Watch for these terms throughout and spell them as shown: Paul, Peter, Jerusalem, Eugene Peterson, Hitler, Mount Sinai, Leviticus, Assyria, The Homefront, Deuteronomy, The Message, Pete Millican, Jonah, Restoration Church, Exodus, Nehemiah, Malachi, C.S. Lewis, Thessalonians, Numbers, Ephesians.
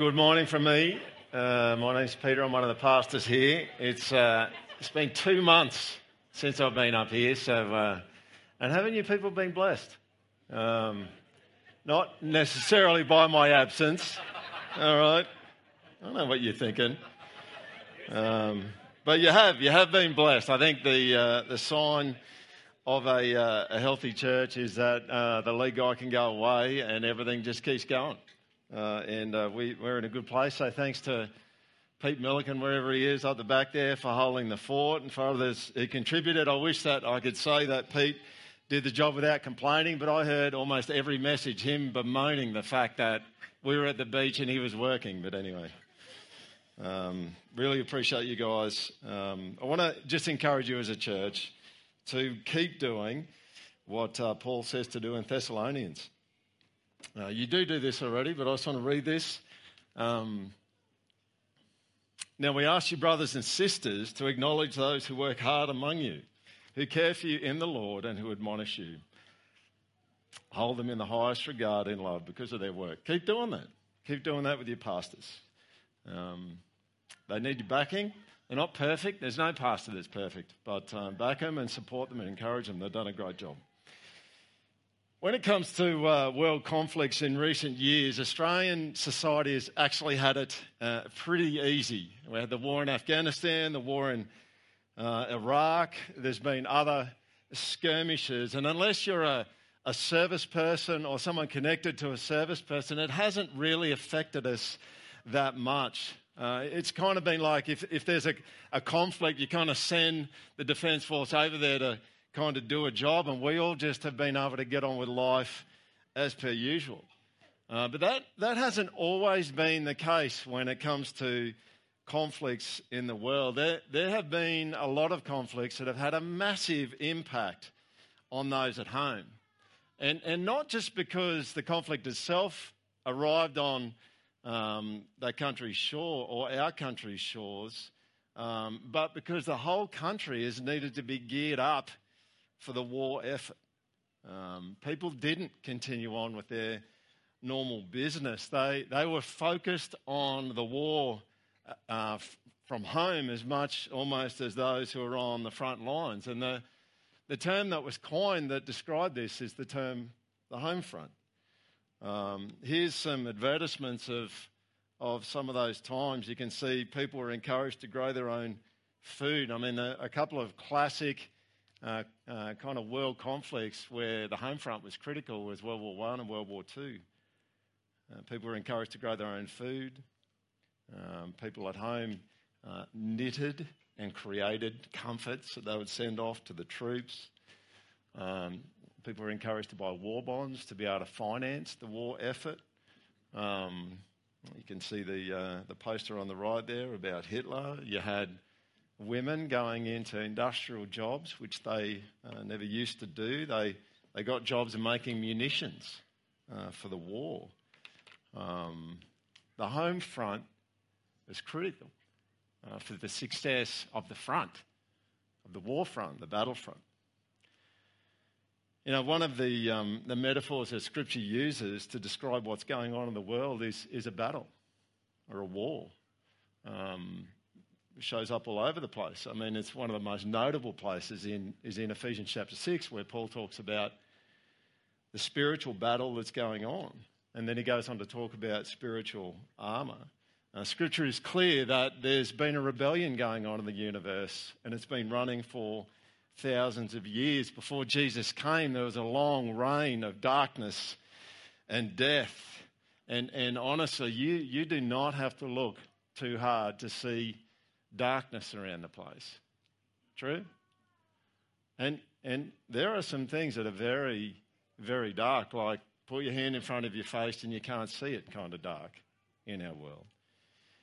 Good morning from me. My name's Peter. I'm one of the pastors here. It's been 2 months since I've been up here, so haven't you people been blessed? Not necessarily by my absence. All right, I don't know what you're thinking, but you have been blessed. I think the sign of a healthy church is that the lead guy can go away and everything just keeps going. We're in a good place, so thanks to Pete Millican, wherever he is, up the back there, for holding the fort and for others who contributed. I wish that I could say that Pete did the job without complaining, but I heard almost every message him bemoaning the fact that we were at the beach and he was working. But anyway, really appreciate you guys. I want to just encourage you as a church to keep doing what Paul says to do in Thessalonians. You do this already, but I just want to read this. Now we ask you, brothers and sisters, to acknowledge those who work hard among you, who care for you in the Lord and who admonish you. Hold them in the highest regard in love because of their work. Keep doing that. Keep doing that with your pastors. They need your backing. They're not perfect. There's no pastor that's perfect, but back them and support them and encourage them. They've done a great job. When it comes to world conflicts in recent years, Australian society has actually had it pretty easy. We had the war in Afghanistan, the war in Iraq. There's been other skirmishes. And unless you're a service person or someone connected to a service person, it hasn't really affected us that much. It's kind of been like if there's a conflict, you kind of send the Defence Force over there to kind of do a job, and we all just have been able to get on with life as per usual. But that hasn't always been the case when it comes to conflicts in the world. There have been a lot of conflicts that have had a massive impact on those at home. And not just because the conflict itself arrived on that country's shore or our country's shores, but because the whole country has needed to be geared up for the war effort. People didn't continue on with their normal business. They were focused on the war from home as much almost as those who were on the front lines. And the term that was coined that described this is the term the home front. Here's some advertisements of some of those times. You can see people were encouraged to grow their own food. I mean, a couple of classic kind of world conflicts where the home front was critical was World War I and World War II. People were encouraged to grow their own food. People at home knitted and created comforts that they would send off to the troops. People were encouraged to buy war bonds to be able to finance the war effort. You can see the poster on the right there about Hitler. You had women going into industrial jobs, which they never used to do. They got jobs in making munitions for the war. The home front was critical for the success of the front, of the war front, the battlefront. You know, one of the metaphors that Scripture uses to describe what's going on in the world is a battle or a war. Shows up all over the place. I mean, it's one of the most notable places is in Ephesians chapter 6, where Paul talks about the spiritual battle that's going on. And then he goes on to talk about spiritual armour. Scripture is clear that there's been a rebellion going on in the universe, and it's been running for thousands of years. Before Jesus came, there was a long reign of darkness and death. And honestly, you do not have to look too hard to see darkness around the place. True? And there are some things that are very, very dark, like put your hand in front of your face and you can't see it kind of dark in our world.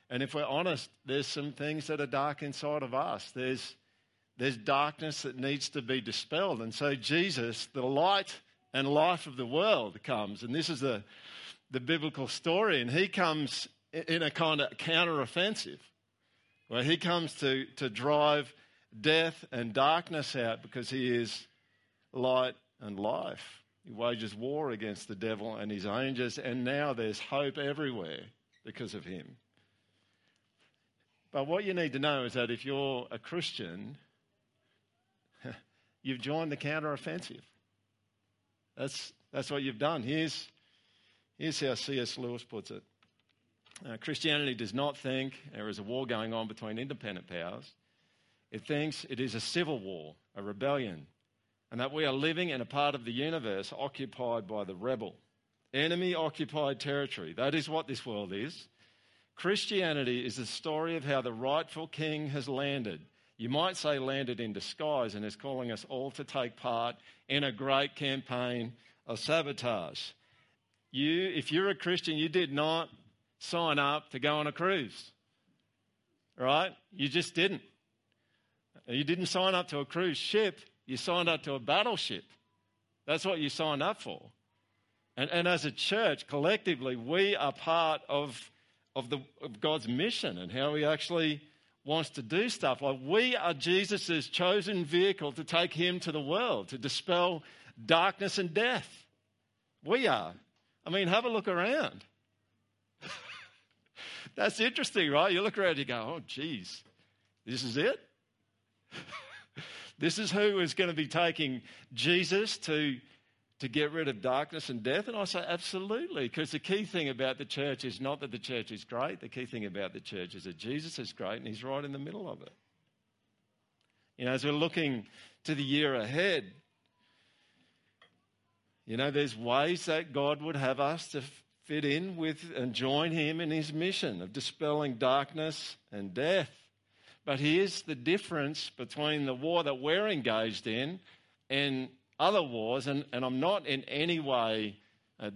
And if we're honest, there's some things that are dark inside of us. There's darkness that needs to be dispelled. And so Jesus, the light and life of the world, comes. And this is the biblical story. And he comes in a kind of counter-offensive, where he comes to drive death and darkness out because he is light and life. He wages war against the devil and his angels, and now there's hope everywhere. because of him. But what you need to know is that if you're a Christian, you've joined the counter-offensive. That's what you've done. Here's how C.S. Lewis puts it. Christianity does not think there is a war going on between independent powers. It thinks it is a civil war, a rebellion, and that we are living in a part of the universe occupied by the rebel. Enemy-occupied territory. That is what this world is. Christianity is the story of how the rightful king has landed. You might say landed in disguise, and is calling us all to take part in a great campaign of sabotage. If you're a Christian, you did not sign up to go on a cruise, right? You just didn't. You didn't sign up to a cruise ship. You signed up to a battleship. That's what you signed up for. And as a church, collectively, we are part of God's mission and how he actually wants to do stuff. Like, we are Jesus' chosen vehicle to take him to the world, to dispel darkness and death. We are. I mean, have a look around. That's interesting, right? You look around, you go, oh, geez, this is it? This is who is going to be taking Jesus to get rid of darkness and death? And I say, absolutely, because the key thing about the church is not that the church is great. The key thing about the church is that Jesus is great, and he's right in the middle of it. You know, as we're looking to the year ahead, you know, there's ways that God would have us to fit in with and join him in his mission of dispelling darkness and death. But here's the difference between the war that we're engaged in and other wars, and I'm not in any way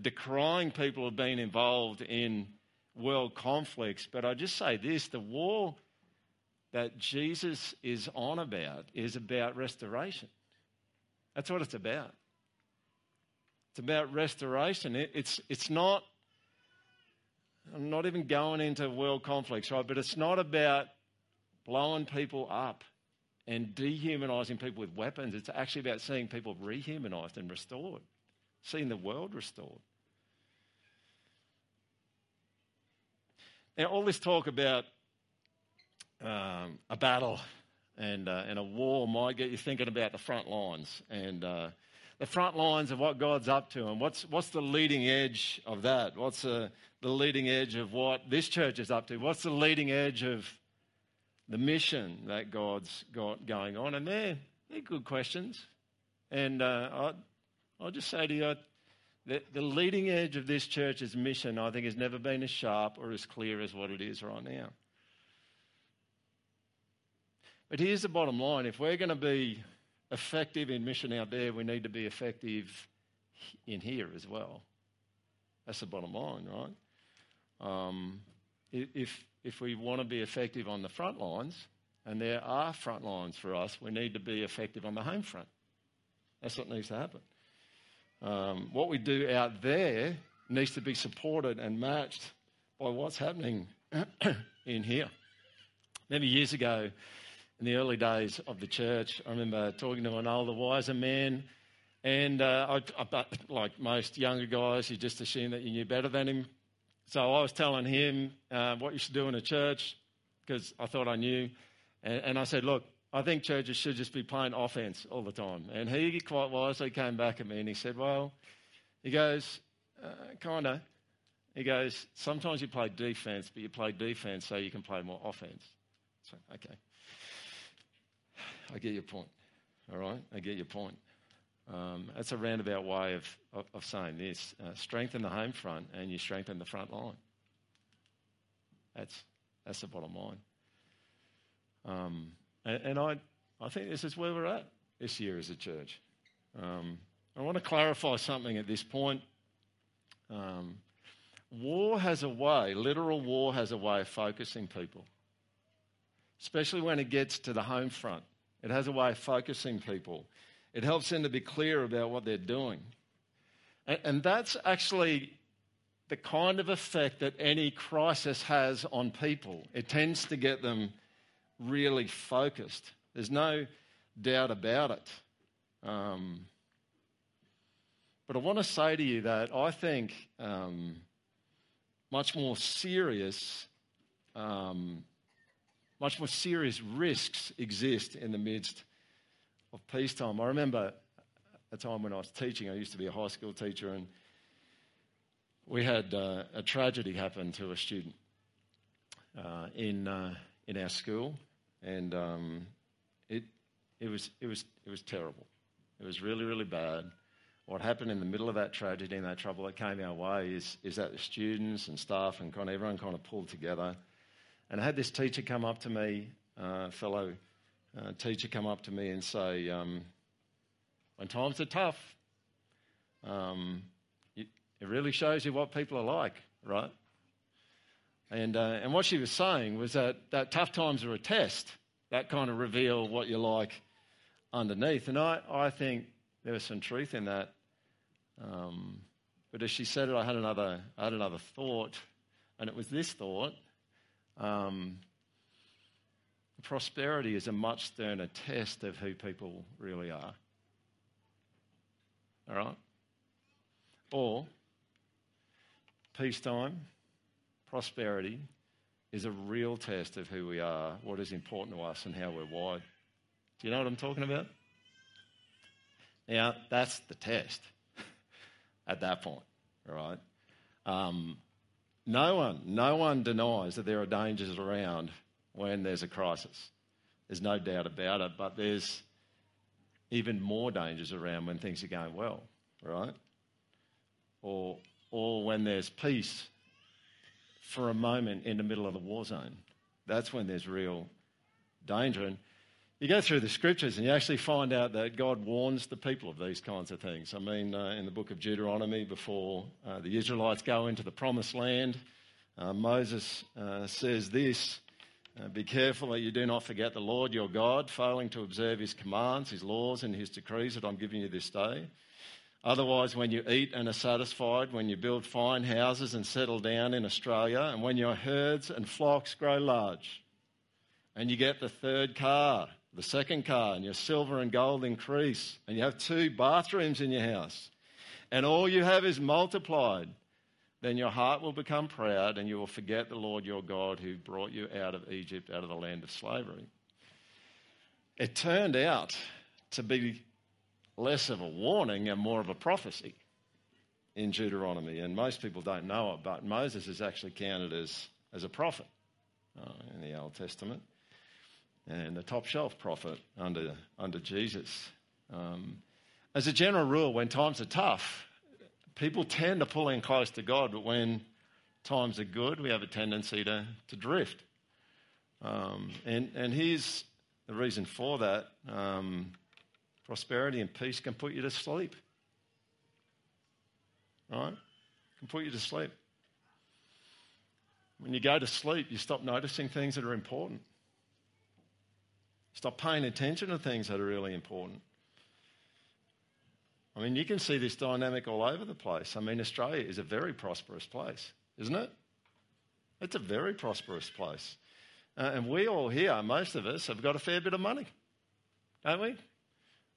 decrying people who have been involved in world conflicts, but I just say this: the war that Jesus is on about is about restoration. That's what it's about. It's about restoration. It's not, I'm not even going into world conflicts, right? But it's not about blowing people up and dehumanizing people with weapons. It's actually about seeing people rehumanized and restored, seeing the world restored. Now, all this talk about a battle and a war might get you thinking about the front lines and the front lines of what God's up to, and what's the leading edge of that? What's the leading edge of what this church is up to? What's the leading edge of the mission that God's got going on? And they're good questions. And I'll just say to you that the leading edge of this church's mission, I think, has never been as sharp or as clear as what it is right now. But here's the bottom line. If we're going to be effective in mission out there, we need to be effective in here as well. That's the bottom line, right? If we want to be effective on the front lines, and there are front lines for us, we need to be effective on the home front. That's what needs to happen. What we do out there needs to be supported and matched by what's happening in here. Maybe years ago, in the early days of the church, I remember talking to an older, wiser man, and like most younger guys, you just assume that you knew better than him. So I was telling him what you should do in a church, because I thought I knew. And I said, look, I think churches should just be playing offense all the time. And he quite wisely came back at me and he said, well, he goes, kind of. He goes, sometimes you play defense, but you play defense so you can play more offense. So, okay. I get your point. All right? I get your point. That's a roundabout way of saying this. Strengthen the home front and you strengthen the front line. That's the bottom line. And I think this is where we're at this year as a church. I want to clarify something at this point. Literal war has a way of focusing people, especially when it gets to the home front. It has a way of focusing people. It helps them to be clear about what they're doing. And that's actually the kind of effect that any crisis has on people. It tends to get them really focused. There's no doubt about it. But I want to say to you that I think much more serious risks exist in the midst of peacetime. I remember a time when I was teaching. I used to be a high school teacher, and we had a tragedy happen to a student in our school, and it was terrible. It was really, really bad. What happened in the middle of that tragedy and that trouble that came our way is that the students and staff and everyone kind of pulled together. And I had this teacher come up to me, fellow teacher come up to me and say, when times are tough, it really shows you what people are like, right? And what she was saying was that tough times are a test. That kind of reveal what you're like underneath. And I think there was some truth in that. But as she said it, I had another thought, and it was this thought. Prosperity is a much sterner test of who people really are. All right? Or, peacetime, prosperity is a real test of who we are, what is important to us, and how we're wired. Do you know what I'm talking about? Now, that's the test at that point, all right? No one denies that there are dangers around when there's a crisis. There's no doubt about it, but there's even more dangers around when things are going well, right? Or when there's peace for a moment in the middle of the war zone. That's when there's real danger. And you go through the scriptures and you actually find out that God warns the people of these kinds of things. I mean, in the book of Deuteronomy, before the Israelites go into the promised land, Moses says this, be careful that you do not forget the Lord your God, failing to observe his commands, his laws and his decrees that I'm giving you this day. Otherwise, when you eat and are satisfied, when you build fine houses and settle down in Australia, and when your herds and flocks grow large, and you get the third car, the second car, and your silver and gold increase, and you have 2 bathrooms in your house, and all you have is multiplied, then your heart will become proud and you will forget the Lord your God who brought you out of Egypt, out of the land of slavery. It turned out to be less of a warning and more of a prophecy in Deuteronomy, and most people don't know it, but Moses is actually counted as a prophet in the Old Testament. And the top shelf prophet under Jesus. As a general rule, when times are tough, people tend to pull in close to God, but when times are good, we have a tendency to drift. And here's the reason for that. Prosperity and peace can put you to sleep. Right? Can put you to sleep. When you go to sleep, you stop noticing things that are important. Stop paying attention to things that are really important. I mean, you can see this dynamic all over the place. I mean, Australia is a very prosperous place, isn't it? It's a very prosperous place. And we all here, most of us, have got a fair bit of money, don't we?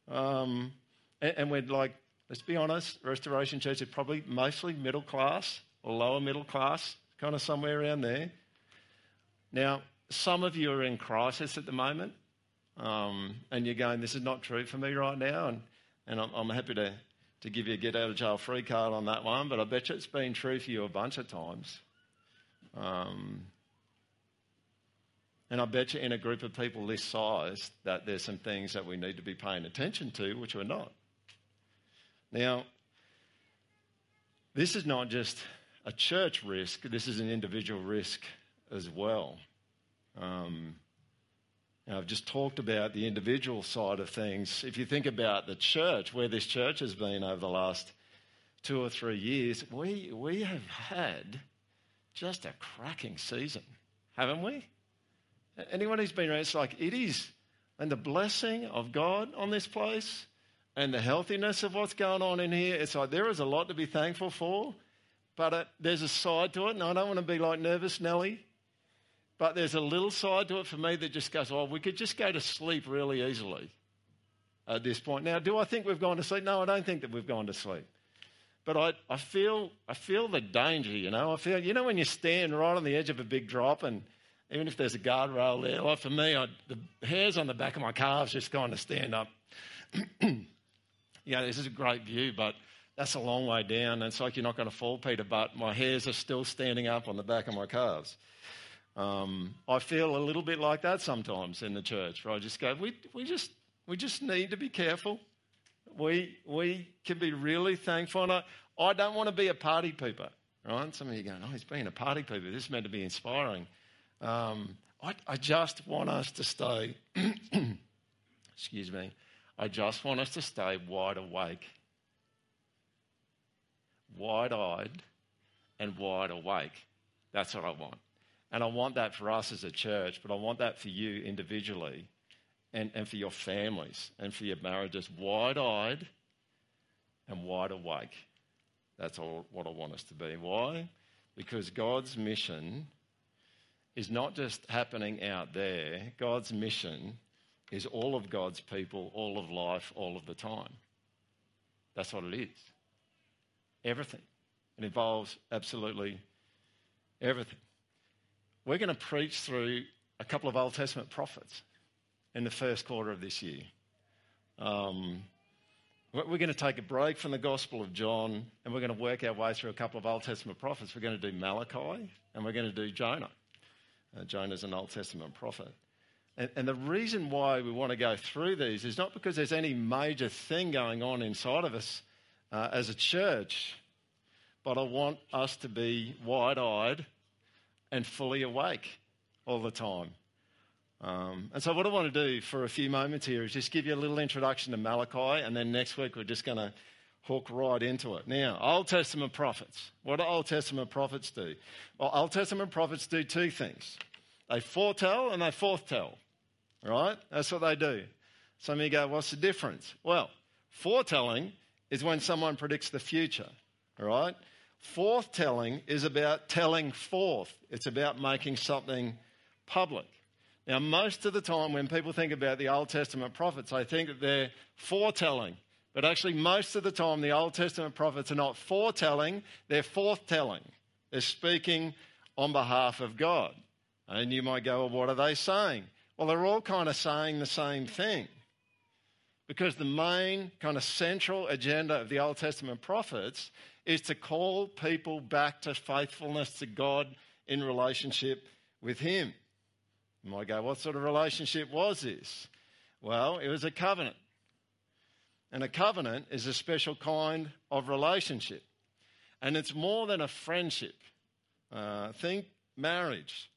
And we're like, let's be honest, Restoration Church is probably mostly middle class or lower middle class, kind of somewhere around there. Now, some of you are in crisis at the moment. And you're going, this is not true for me right now, and I'm happy to give you a get out of jail free card on that one, but I bet you it's been true for you a bunch of times. And I bet you in a group of people this size that there's some things that we need to be paying attention to, which we're not. Now, this is not just a church risk, this is an individual risk as well. Now, I've just talked about the individual side of things. If you think about the church, where this church has been over the last 2 or 3 years, we have had just a cracking season, haven't we? Anyone who's been around, it's like it is. And the blessing of God on this place and the healthiness of what's going on in here, it's like there is a lot to be thankful for, but there's a side to it, and I don't want to be like nervous Nellie. But there's a little side to it for me that just goes, oh, we could just go to sleep really easily at this point. Now, do I think we've gone to sleep? No, I don't think that we've gone to sleep. But I feel the danger, you know. I feel, you know, when you stand right on the edge of a big drop, and even if there's a guardrail there, like for me, the hairs on the back of my calves just going to stand up. You know, this is a great view, but that's a long way down. And it's like, you're not going to fall, Peter, but my hairs are still standing up on the back of my calves. I feel a little bit like that sometimes in the church, where I just go, we just need to be careful. We can be really thankful. And I don't want to be a party pooper, right? Some of you are going, oh, he's being a party pooper. This is meant to be inspiring. I just want us to stay, excuse me, I just want us to stay wide awake, wide-eyed and wide awake. That's what I want. And I want that for us as a church, but I want that for you individually and for your families and for your marriages, wide-eyed and wide awake. That's all what I want us to be. Why? Because God's mission is not just happening out there. God's mission is all of God's people, all of life, all of the time. That's what it is. Everything. It involves absolutely everything. We're going to preach through a couple of Old Testament prophets in the first quarter of this year. We're going to take a break from the Gospel of John, and we're going to work our way through a couple of Old Testament prophets. We're going to do Malachi, and we're going to do Jonah. Jonah's an Old Testament prophet. And the reason why we want to go through these is not because there's any major thing going on inside of us as a church, but I want us to be wide-eyed and fully awake all the time. And so what I want to do for a few moments here is just give you a little introduction to Malachi, and then next week we're just going to hook right into it. Now, Old Testament prophets. What do Old Testament prophets do? Well, Old Testament prophets do two things. They foretell and they forthtell, right? That's what they do. Some of you go, what's the difference? Well, foretelling is when someone predicts the future, all right? Forthtelling is about telling forth. It's about making something public. Now, most of the time when people think about the Old Testament prophets, they think that they're foretelling. But actually, most of the time, the Old Testament prophets are not foretelling, they're forthtelling. They're speaking on behalf of God. And you might go, well, what are they saying? Well, they're all kind of saying the same thing. Because the main kind of central agenda of the Old Testament prophets is to call people back to faithfulness to God in relationship with Him. You might go, what sort of relationship was this? Well, it was a covenant. And a covenant is a special kind of relationship. And it's more than a friendship. Think marriage.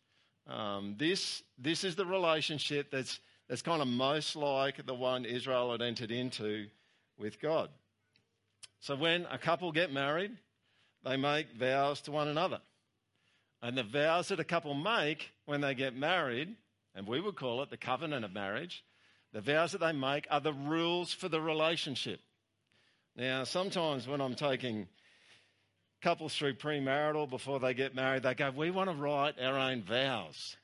This is the relationship that's kind of most like the one Israel had entered into with God. So when a couple get married, they make vows to one another. And the vows that a couple make when they get married, and we would call it the covenant of marriage, the vows that they make are the rules for the relationship. Now, sometimes when I'm taking couples through premarital before they get married, they go, we want to write our own vows,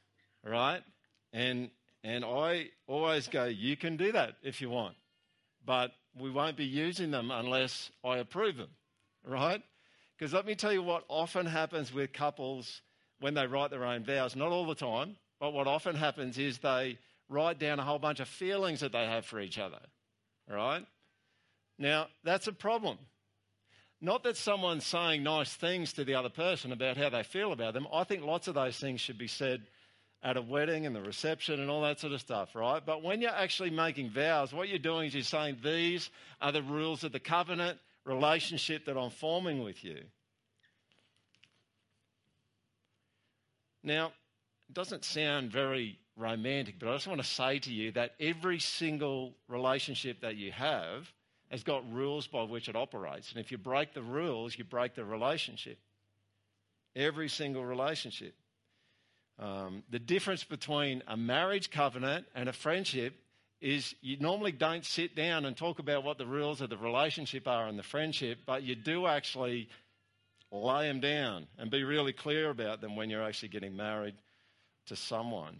right? And I always go, you can do that if you want, but we won't be using them unless I approve them, right? Because let me tell you what often happens with couples when they write their own vows. Not all the time, but what often happens is they write down a whole bunch of feelings that they have for each other, right? Now, that's a problem. Not that someone's saying nice things to the other person about how they feel about them. I think lots of those things should be said at a wedding and the reception and all that sort of stuff, right? But when you're actually making vows, what you're doing is you're saying, these are the rules of the covenant relationship that I'm forming with you. Now, it doesn't sound very romantic, but I just want to say to you that every single relationship that you have has got rules by which it operates. And if you break the rules, you break the relationship. Every single relationship. The difference between a marriage covenant and a friendship is you normally don't sit down and talk about what the rules of the relationship are and the friendship, but you do actually lay them down and be really clear about them when you're actually getting married to someone.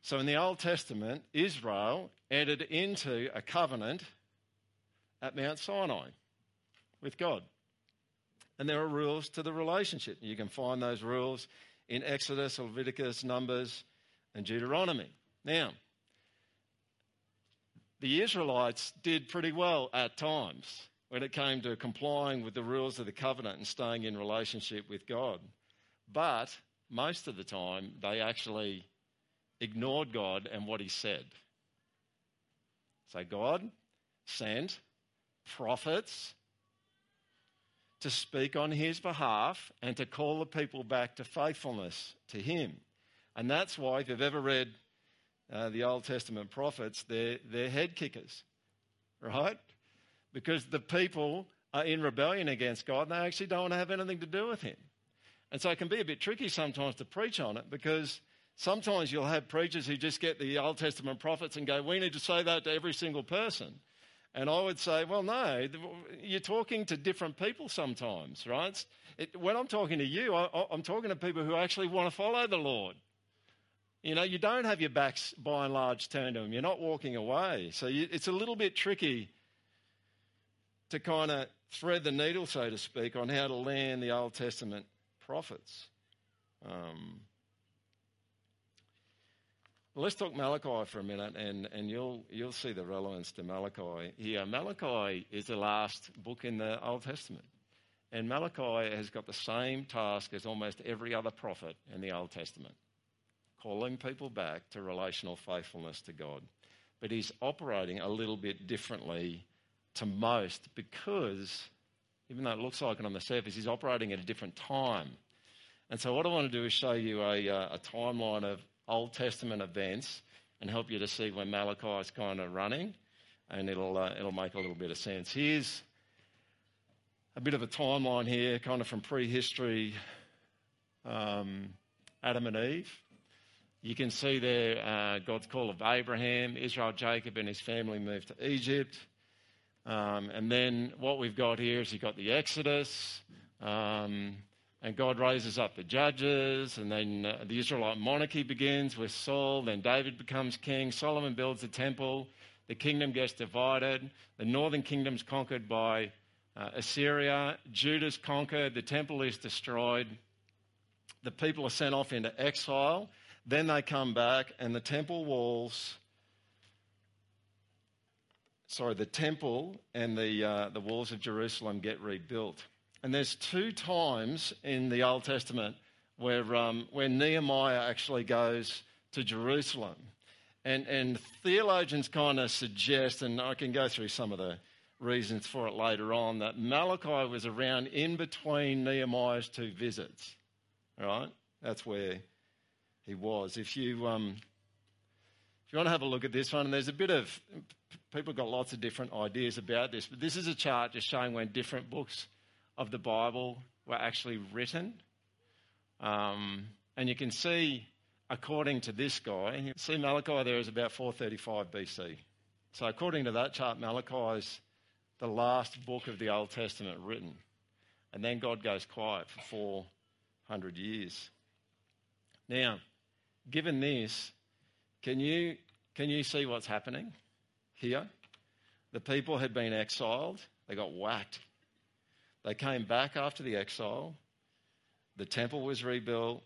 So in the Old Testament, Israel entered into a covenant at Mount Sinai. with God. And there are rules to the relationship. You can find those rules in Exodus, Leviticus, Numbers, and Deuteronomy. Now, the Israelites did pretty well at times when it came to complying with the rules of the covenant and staying in relationship with God. But most of the time, they actually ignored God and what he said. So God sent prophets to speak on his behalf and to call the people back to faithfulness to him. And that's why, if you've ever read the Old Testament prophets, they're head kickers, right? Because the people are in rebellion against God and they actually don't want to have anything to do with him. And so it can be a bit tricky sometimes to preach on it, because sometimes you'll have preachers who just get the Old Testament prophets and go, we need to say that to every single person. And I would say, well, no, you're talking to different people sometimes, right? When I'm talking to you, I'm talking to people who actually want to follow the Lord. You know, you don't have your backs by and large turned to them. You're not walking away. So it's a little bit tricky to kind of thread the needle, so to speak, on how to land the Old Testament prophets. Let's talk Malachi for a minute, and you'll see the relevance to Malachi here. Malachi is the last book in the Old Testament. And Malachi has got the same task as almost every other prophet in the Old Testament: calling people back to relational faithfulness to God. But he's operating a little bit differently to most, because even though it looks like it on the surface, he's operating at a different time. And so what I want to do is show you a timeline of Old Testament events and help you to see where Malachi is kind of running, and it'll make a little bit of sense. Here's a bit of a timeline here, kind of from prehistory, Adam and Eve. You can see there God's call of Abraham, Israel, Jacob, and his family moved to Egypt. And then what we've got here is you've got the Exodus, and God raises up the judges, and then the Israelite monarchy begins with Saul, then David becomes king, Solomon builds the temple, the kingdom gets divided, the northern kingdom's conquered by Assyria, Judah's conquered, the temple is destroyed, the people are sent off into exile, then they come back, and the temple and the walls of Jerusalem get rebuilt. And there's two times in the Old Testament where Nehemiah actually goes to Jerusalem. And theologians kind of suggest, and I can go through some of the reasons for it later on, that Malachi was around in between Nehemiah's two visits. All right? That's where he was. If you want to have a look at this one, and there's a bit of... people have got lots of different ideas about this, but this is a chart just showing when different books of the Bible were actually written. And you can see, according to this guy, you can see Malachi there is about 435 BC. So according to that chart, Malachi is the last book of the Old Testament written. And then God goes quiet for 400 years. Now, given this, can you see what's happening here? The people had been exiled. They got whacked. They came back after the exile. The temple was rebuilt,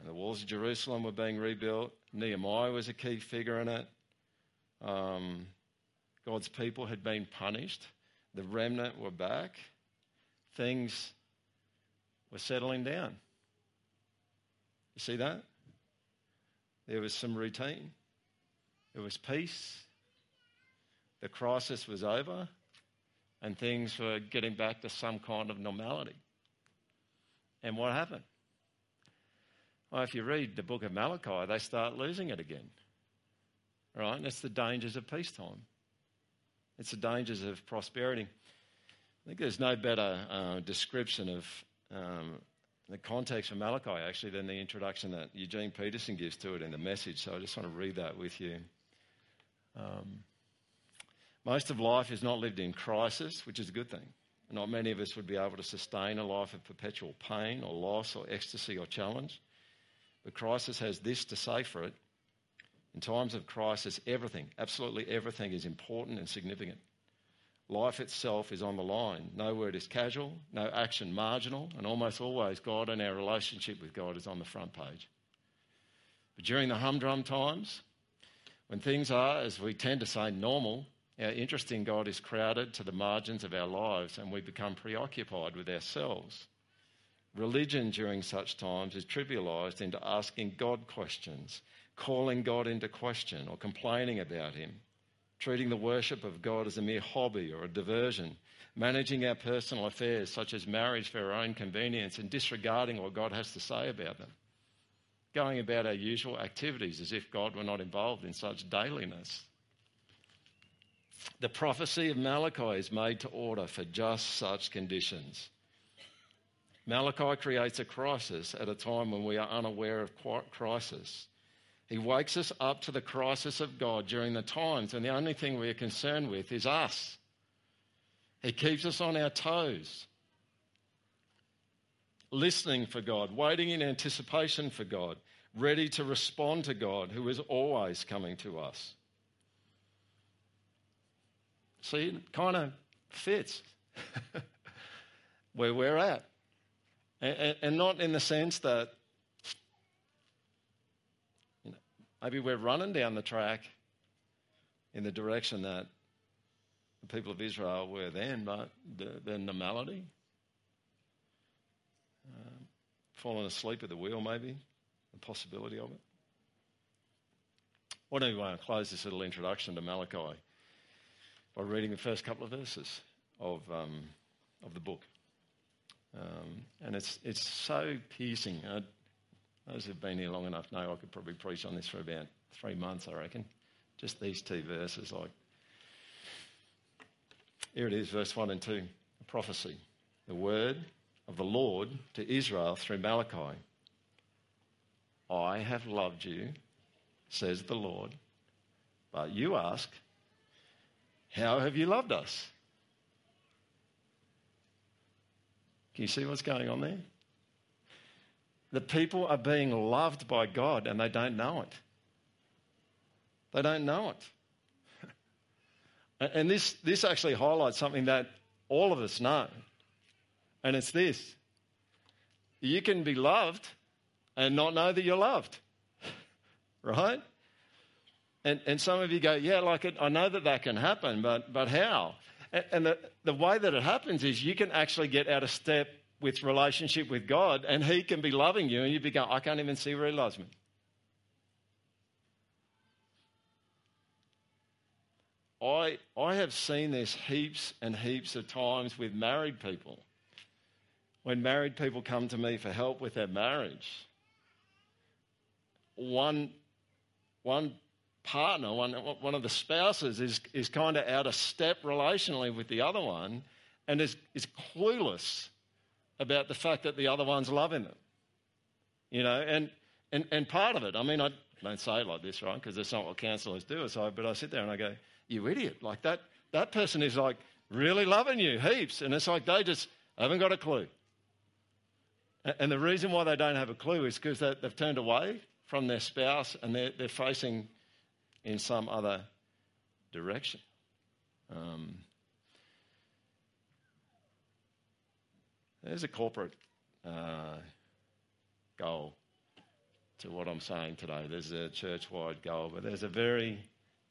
and the walls of Jerusalem were being rebuilt. Nehemiah was a key figure in it. God's people had been punished. The remnant were back. Things were settling down. You see that? There was some routine. There was peace. The crisis was over, and things were getting back to some kind of normality. And what happened? Well, if you read the book of Malachi, they start losing it again. Right? And it's the dangers of peacetime. It's the dangers of prosperity. I think there's no better description of the context of Malachi, actually, than the introduction that Eugene Peterson gives to it in The Message. So I just want to read that with you. Most of life is not lived in crisis, which is a good thing. Not many of us would be able to sustain a life of perpetual pain or loss or ecstasy or challenge. But crisis has this to say for it: in times of crisis, everything, absolutely everything, is important and significant. Life itself is on the line. No word is casual, no action marginal, and almost always God and our relationship with God is on the front page. But during the humdrum times, when things are, as we tend to say, normal, our interest in God is crowded to the margins of our lives and we become preoccupied with ourselves. Religion during such times is trivialised into asking God questions, calling God into question or complaining about him, treating the worship of God as a mere hobby or a diversion, managing our personal affairs such as marriage for our own convenience and disregarding what God has to say about them, going about our usual activities as if God were not involved in such dailiness. The prophecy of Malachi is made to order for just such conditions. Malachi creates a crisis at a time when we are unaware of crisis. He wakes us up to the crisis of God during the times when the only thing we are concerned with is us. He keeps us on our toes, listening for God, waiting in anticipation for God, ready to respond to God who is always coming to us. See, it kind of fits where we're at. And not in the sense that maybe we're running down the track in the direction that the people of Israel were then, but the normality, falling asleep at the wheel maybe, the possibility of it. Why don't we close this little introduction to Malachi by reading the first couple of verses of the book. And it's so piercing. Those who've been here long enough know I could probably preach on this for about 3 months, I reckon. Just these two verses. Here it is, verse 1 and 2. A prophecy. The word of the Lord to Israel through Malachi. I have loved you, says the Lord, but you ask, how have you loved us? Can you see what's going on there? The people are being loved by God and they don't know it. They don't know it. And this actually highlights something that all of us know. And it's this. You can be loved and not know that you're loved. Right? And some of you go, yeah, I know that can happen, but how? And the way that it happens is you can actually get out of step with relationship with God and he can be loving you and you become, I can't even see where he loves me. I have seen this heaps and heaps of times with married people. When married people come to me for help with their marriage, one partner, one of the spouses is kind of out of step relationally with the other one and is clueless about the fact that the other one's loving them, and part of it, I mean, I don't say it like this, right, because that's not what counsellors do, but I sit there and I go, you idiot, that person is really loving you heaps, and it's they just haven't got a clue. And the reason why they don't have a clue is because they've turned away from their spouse and they're facing in some other direction. There's a corporate goal to what I'm saying today. There's a church-wide goal, but there's a very,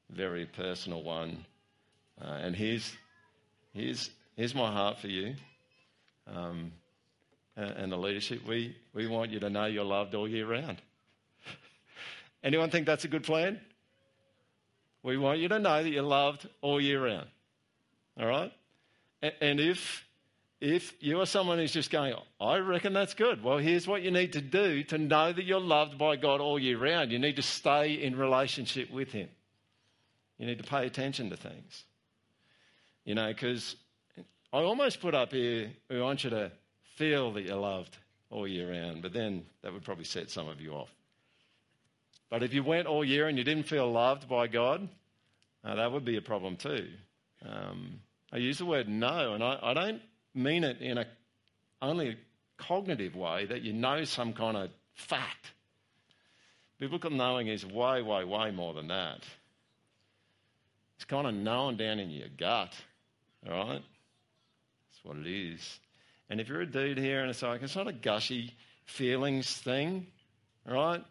very personal one. And here's my heart for you and the leadership. We want you to know you're loved all year round. Anyone think that's a good plan? We want you to know that you're loved all year round. All right? And if you are someone who's just going, I reckon that's good. Well, here's what you need to do to know that you're loved by God all year round. You need to stay in relationship with him. You need to pay attention to things. Because I almost put up here, we want you to feel that you're loved all year round, but then that would probably set some of you off. But if you went all year and you didn't feel loved by God, that would be a problem too. I use the word know, and I don't mean it in only a cognitive way that you know some kind of fact. Biblical knowing is way, way, way more than that. It's kind of known down in your gut All right? That's what it is. And if you're a dude here and it's like, it's not a gushy feelings thing, right?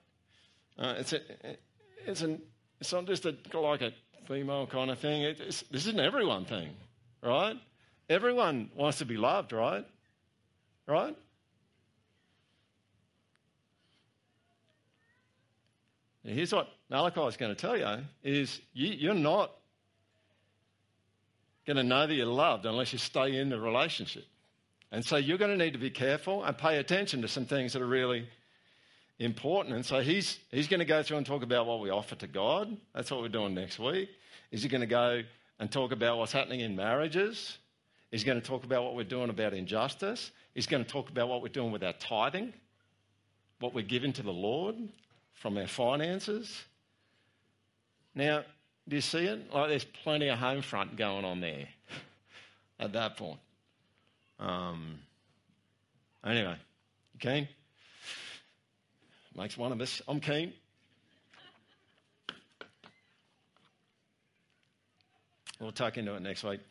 It's not just a female kind of thing. This is an everyone thing, right? Everyone wants to be loved, right? Right? And here's what Malachi is going to tell you is you're not going to know that you're loved unless you stay in the relationship. And so you're going to need to be careful and pay attention to some things that are really important. And so he's going to go through and talk about what we offer to God. That's what we're doing next week. Is he going to go and talk about what's happening in marriages? He's going to talk about what we're doing about injustice. He's going to talk about what we're doing with our tithing, what we're giving to the Lord from our finances. Now, do you see it? Like, there's plenty of home front going on there at that point. Anyway, you keen? Makes one of us. I'm keen. We'll tuck into it next week.